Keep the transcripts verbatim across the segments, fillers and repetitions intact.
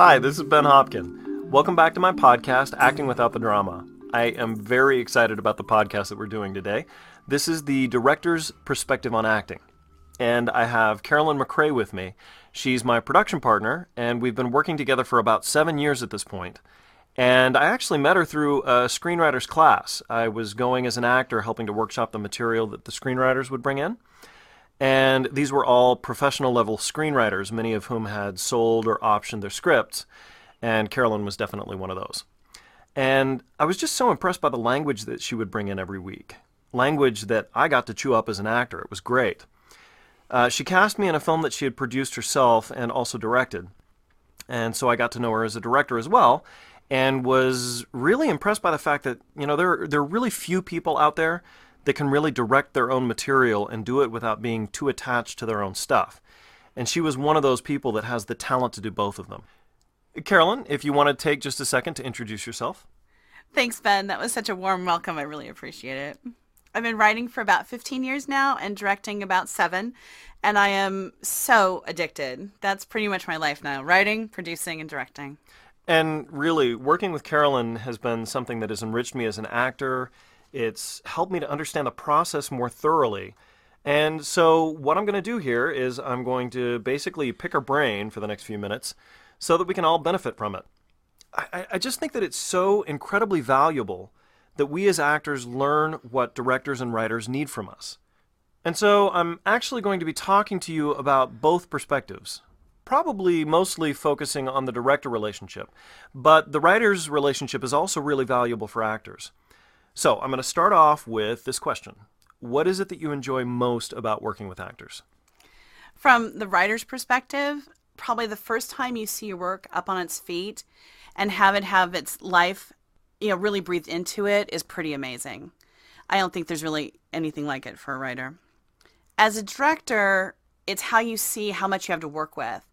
Hi, this is Ben Hopkin. Welcome back to my podcast, Acting Without the Drama. I am very excited about the podcast that we're doing today. This is the director's perspective on acting. And I have Carolyn McRae with me. She's my production partner, and we've been working together for about seven years at this point. And I actually met her through a screenwriter's class. I was going as an actor, helping to workshop the material that the screenwriters would bring in. And these were all professional level screenwriters, many of whom had sold or optioned their scripts. And Carolyn was definitely one of those. And I was just so impressed by the language that she would bring in every week. Language that I got to chew up as an actor. It was great. Uh, she cast me in a film that she had produced herself and also directed. And so I got to know her as a director as well, and was really impressed by the fact that, you know, there, there are really few people out there that can really direct their own material and do it without being too attached to their own stuff. And she was one of those people that has the talent to do both of them. Carolyn, if you want to take just a second to introduce yourself. Thanks, Ben. That was such a warm welcome. I really appreciate it. I've been writing for about fifteen years now and directing about seven, and I am so addicted. That's pretty much my life now, writing, producing, and directing. And really, working with Carolyn has been something that has enriched me as an actor. It's helped me to understand the process more thoroughly. And so what I'm going to do here is I'm going to basically pick her brain for the next few minutes so that we can all benefit from it. I, I just think that it's so incredibly valuable that we as actors learn what directors and writers need from us. And so I'm actually going to be talking to you about both perspectives, probably mostly focusing on the director relationship, but the writer's relationship is also really valuable for actors. So I'm going to start off with this question. What is it that you enjoy most about working with actors? From the writer's perspective, probably the first time you see your work up on its feet and have it have its life, you know, really breathed into it is pretty amazing. I don't think there's really anything like it for a writer. As a director, it's how you see how much you have to work with.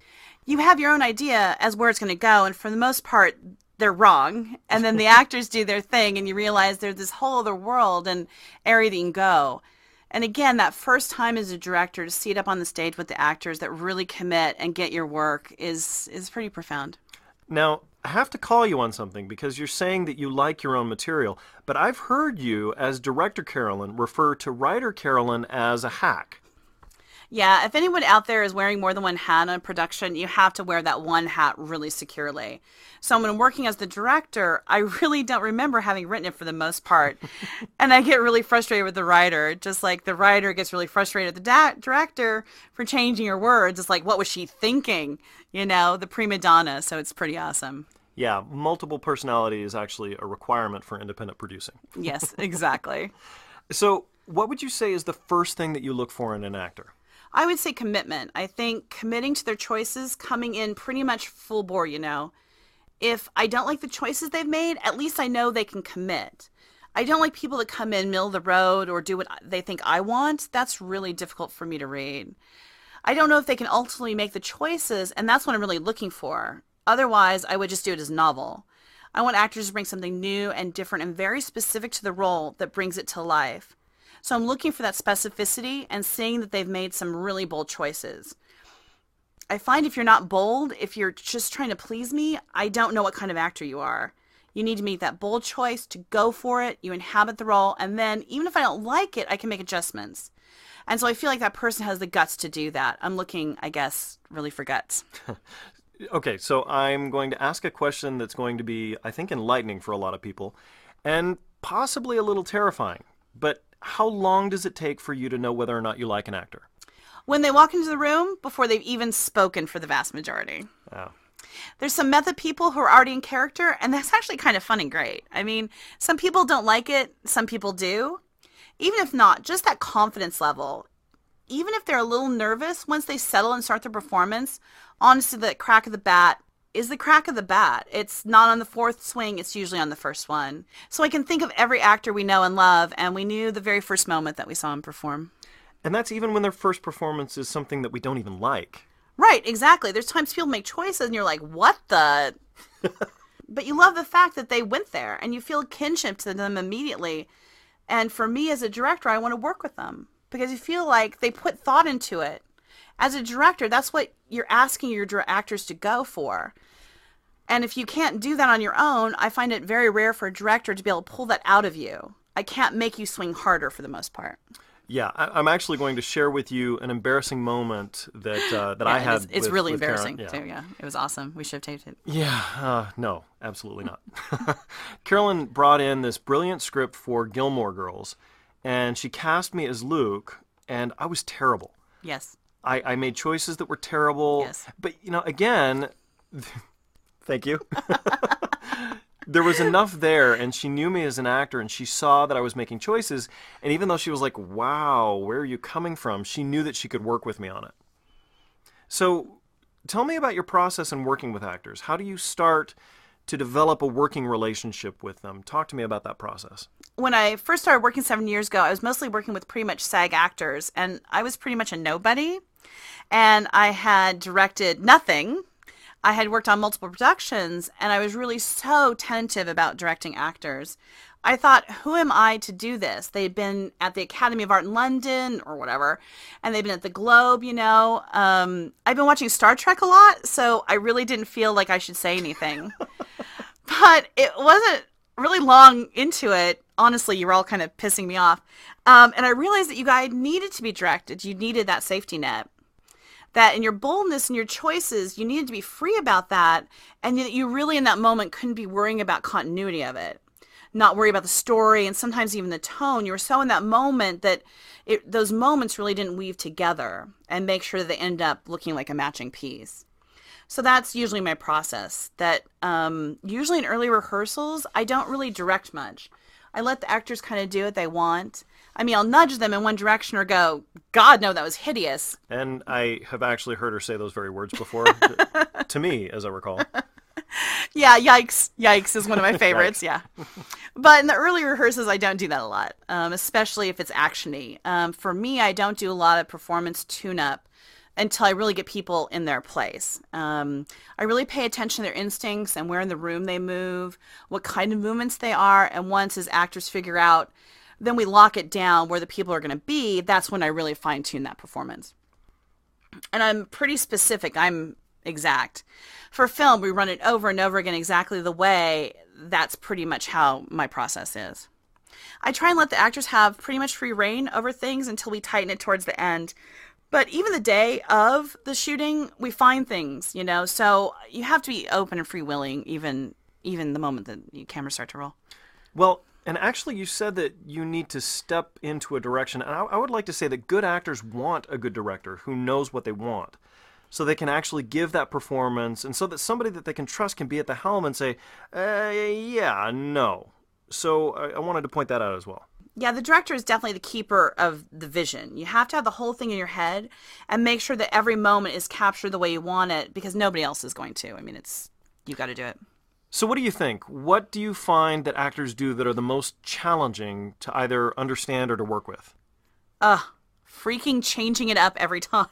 You have your own idea as where it's going to go, and for the most part, they're wrong. And then the actors do their thing, and you realize there's this whole other world and area that you can go. And again, that first time as a director to see it up on the stage with the actors that really commit and get your work is is pretty profound. Now, I have to call you on something because you're saying that you like your own material, but I've heard you as director Carolyn refer to writer Carolyn as a hack. Yeah, if anyone out there is wearing more than one hat on production, you have to wear that one hat really securely. So when I'm working as the director, I really don't remember having written it for the most part. And I get really frustrated with the writer, just like the writer gets really frustrated at the da- director for changing her words. It's like, what was she thinking? You know, the prima donna. So it's pretty awesome. Yeah, multiple personality is actually a requirement for independent producing. Yes, exactly. So what would you say is the first thing that you look for in an actor? I would say commitment. I think committing to their choices, coming in pretty much full bore, you know. If I don't like the choices they've made, at least I know they can commit. I don't like people that come in middle of the road or do what they think I want. That's really difficult for me to read. I don't know if they can ultimately make the choices, and that's what I'm really looking for. Otherwise, I would just do it as novel. I want actors to bring something new and different and very specific to the role that brings it to life. So I'm looking for that specificity and seeing that they've made some really bold choices. I find if you're not bold, if you're just trying to please me, I don't know what kind of actor you are. You need to make that bold choice to go for it. You inhabit the role. And then even if I don't like it, I can make adjustments. And so I feel like that person has the guts to do that. I'm looking, I guess, really for guts. Okay, so I'm going to ask a question that's going to be, I think, enlightening for a lot of people and possibly a little terrifying. But how long does it take for you to know whether or not you like an actor? When they walk into the room, before they've even spoken for the vast majority. Oh. There's some method people who are already in character, and that's actually kind of fun and great. I mean, some people don't like it, some people do. Even if not, just that confidence level. Even if they're a little nervous, once they settle and start their performance, honestly, the crack of the bat is the crack of the bat. It's not on the fourth swing, it's usually on the first one. So I can think of every actor we know and love, and we knew the very first moment that we saw him perform. And that's even when their first performance is something that we don't even like. Right, exactly. There's times people make choices and you're like, what the? But you love the fact that they went there and you feel kinship to them immediately. And for me as a director, I want to work with them because you feel like they put thought into it. As a director, that's what you're asking your actors to go for. And if you can't do that on your own, I find it very rare for a director to be able to pull that out of you. I can't make you swing harder for the most part. Yeah, I, I'm actually going to share with you an embarrassing moment that uh, that yeah, I had. It is, it's with, really with embarrassing, Karen. Yeah. too, yeah. It was awesome. We should have taped it. Yeah, uh, no, absolutely not. Carolyn brought in this brilliant script for Gilmore Girls, and she cast me as Luke, and I was terrible. Yes. I, I made choices that were terrible. Yes. But, you know, again, thank you. There was enough there, and she knew me as an actor, and she saw that I was making choices, and even though she was like, wow, where are you coming from, she knew that she could work with me on it. So tell me about your process in working with actors. How do you start to develop a working relationship with them? Talk to me about that process. When I first started working seven years ago, I was mostly working with pretty much SAG actors, and I was pretty much a nobody, and I had directed nothing. I had worked on multiple productions, and I was really so tentative about directing actors. I thought, who am I to do this? They'd been at the Academy of Art in London or whatever, and they'd been at the Globe, you know. Um, I've been watching Star Trek a lot, so I really didn't feel like I should say anything. But it wasn't really long into it. Honestly, you were all kind of pissing me off. Um, and I realized that you guys needed to be directed. You needed that safety net. That in your boldness and your choices, you needed to be free about that, and that you really in that moment couldn't be worrying about continuity of it, not worry about the story, and sometimes even the tone. You were so in that moment that it, those moments really didn't weave together and make sure that they end up looking like a matching piece. So that's usually my process, that um, usually in early rehearsals, I don't really direct much. I let the actors kind of do what they want. I mean, I'll nudge them in one direction or go, God, no, that was hideous. And I have actually heard her say those very words before, to, to me, as I recall. Yeah, yikes. Yikes is one of my favorites, yeah. But in the early rehearsals, I don't do that a lot, um, especially if it's action-y. Um, for me, I don't do a lot of performance tune-up until I really get people in their place. Um, I really pay attention to their instincts and where in the room they move, what kind of movements they are, and once as actors figure out, then we lock it down where the people are going to be, that's when I really fine-tune that performance. And I'm pretty specific. I'm exact. For film, we run it over and over again exactly the way. That's pretty much how my process is. I try and let the actors have pretty much free reign over things until we tighten it towards the end. But even the day of the shooting, we find things, you know. So you have to be open and free-willing even, even the moment that the cameras start to roll. Well, and actually, you said that you need to step into a direction. And I, I would like to say that good actors want a good director who knows what they want, so they can actually give that performance, and so that somebody that they can trust can be at the helm and say, uh, yeah, no. So I, I wanted to point that out as well. Yeah, the director is definitely the keeper of the vision. You have to have the whole thing in your head and make sure that every moment is captured the way you want it, because nobody else is going to. I mean, it's you got to do it. So what do you think? What do you find that actors do that are the most challenging to either understand or to work with? Ugh, freaking changing it up every time.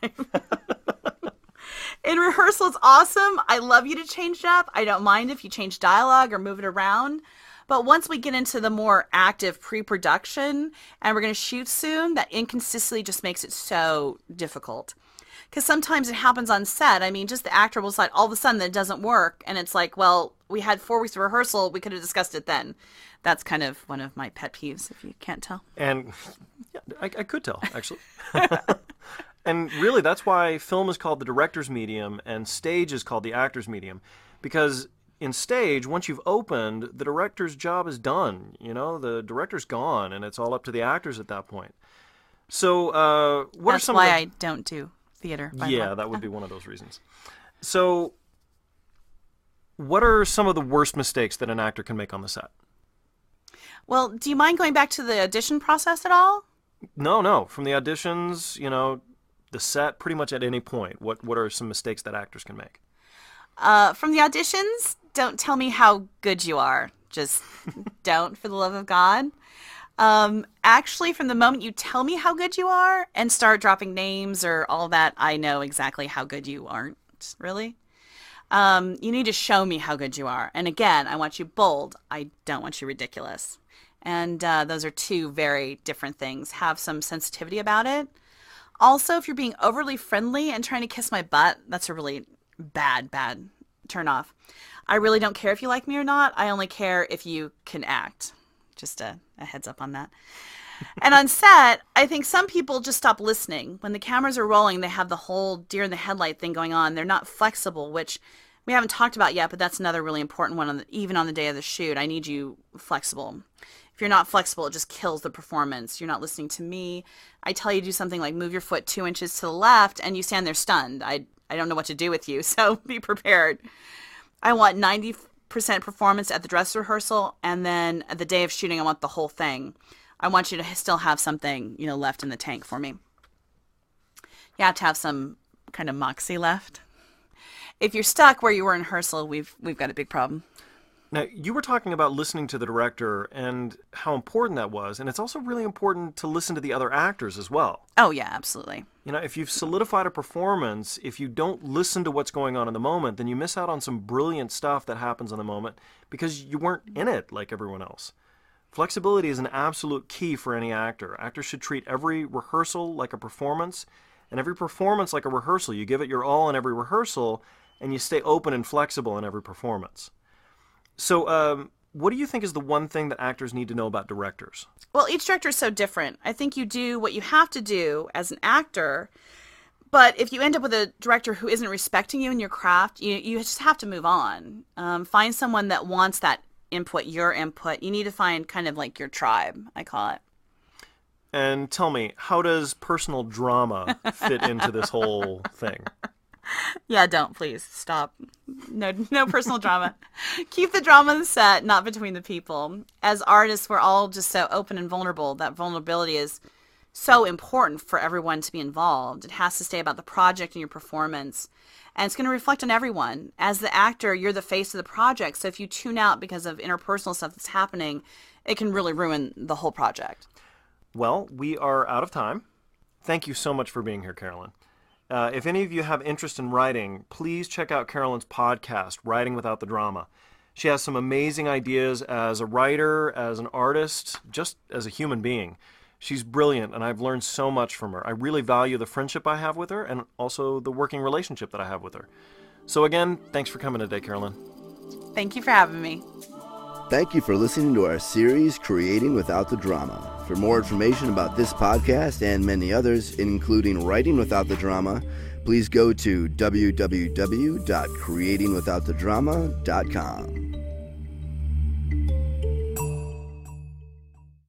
In rehearsal, it's awesome. I love you to change it up. I don't mind if you change dialogue or move it around. But once we get into the more active pre-production and we're going to shoot soon, that inconsistency just makes it so difficult. Because sometimes it happens on set. I mean, just the actor will decide all of a sudden that it doesn't work. And it's like, well, we had four weeks of rehearsal. We could have discussed it then. That's kind of one of my pet peeves, if you can't tell. And yeah, I, I could tell, actually. And really, that's why film is called the director's medium and stage is called the actor's medium. Because in stage, once you've opened, the director's job is done. You know, the director's gone, and it's all up to the actors at that point. So uh, what that's are some why of the... I don't do theater. Yeah, that would be one of those reasons. So what are some of the worst mistakes that an actor can make on the set? Well, do you mind going back to the audition process at all? No, no. From the auditions, you know, the set, pretty much at any point, what, what are some mistakes that actors can make? Uh, from the auditions, don't tell me how good you are. Just don't, for the love of God. Um, actually, from the moment you tell me how good you are and start dropping names or all that, I know exactly how good you aren't, really. Um, you need to show me how good you are. And again, I want you bold. I don't want you ridiculous. And uh, those are two very different things. Have some sensitivity about it. Also, if you're being overly friendly and trying to kiss my butt, that's a really bad, bad turn off. I really don't care if you like me or not. I only care if you can act. Just a, a heads up on that. And on set, I think some people just stop listening. When the cameras are rolling, they have the whole deer in the headlight thing going on. They're not flexible, which we haven't talked about yet, but that's another really important one, on the, even on the day of the shoot. I need you flexible. If you're not flexible, it just kills the performance. You're not listening to me. I tell you to do something like move your foot two inches to the left, and you stand there stunned. I, I don't know what to do with you, so be prepared. I want ninety percent performance at the dress rehearsal, and then at the day of shooting, I want the whole thing. I want you to still have something, you know, left in the tank for me. You have to have some kind of moxie left. If you're stuck where you were in rehearsal, we've we've got a big problem. Now, you were talking about listening to the director and how important that was, and it's also really important to listen to the other actors as well. Oh, yeah, absolutely. You know, if you've solidified a performance, if you don't listen to what's going on in the moment, then you miss out on some brilliant stuff that happens in the moment because you weren't in it like everyone else. Flexibility is an absolute key for any actor. Actors should treat every rehearsal like a performance, and every performance like a rehearsal. You give it your all in every rehearsal, and you stay open and flexible in every performance. So um, what do you think is the one thing that actors need to know about directors? Well, each director is so different. I think you do what you have to do as an actor, but if you end up with a director who isn't respecting you in your craft, you, you just have to move on. Um, find someone that wants that input, your input. You need to find kind of like your tribe, I call it. And tell me, how does personal drama fit into this whole thing? Yeah, don't, please stop. No, no personal drama. Keep the drama on the set, not between the people. As artists, we're all just so open and vulnerable. That vulnerability is so important for everyone to be involved. It has to stay about the project and your performance, and it's going to reflect on everyone. As the actor, you're the face of the project. So if you tune out because of interpersonal stuff that's happening, it can really ruin the whole project. Well, we are out of time. Thank you so much for being here, Carolyn. Uh, if any of you have interest in writing, please check out Carolyn's podcast, Writing Without the Drama. She has some amazing ideas as a writer, as an artist, just as a human being. She's brilliant, and I've learned so much from her. I really value the friendship I have with her and also the working relationship that I have with her. So again, thanks for coming today, Carolyn. Thank you for having me. Thank you for listening to our series, Creating Without the Drama. For more information about this podcast and many others, including Writing Without the Drama, please go to w w w dot creating without the drama dot com.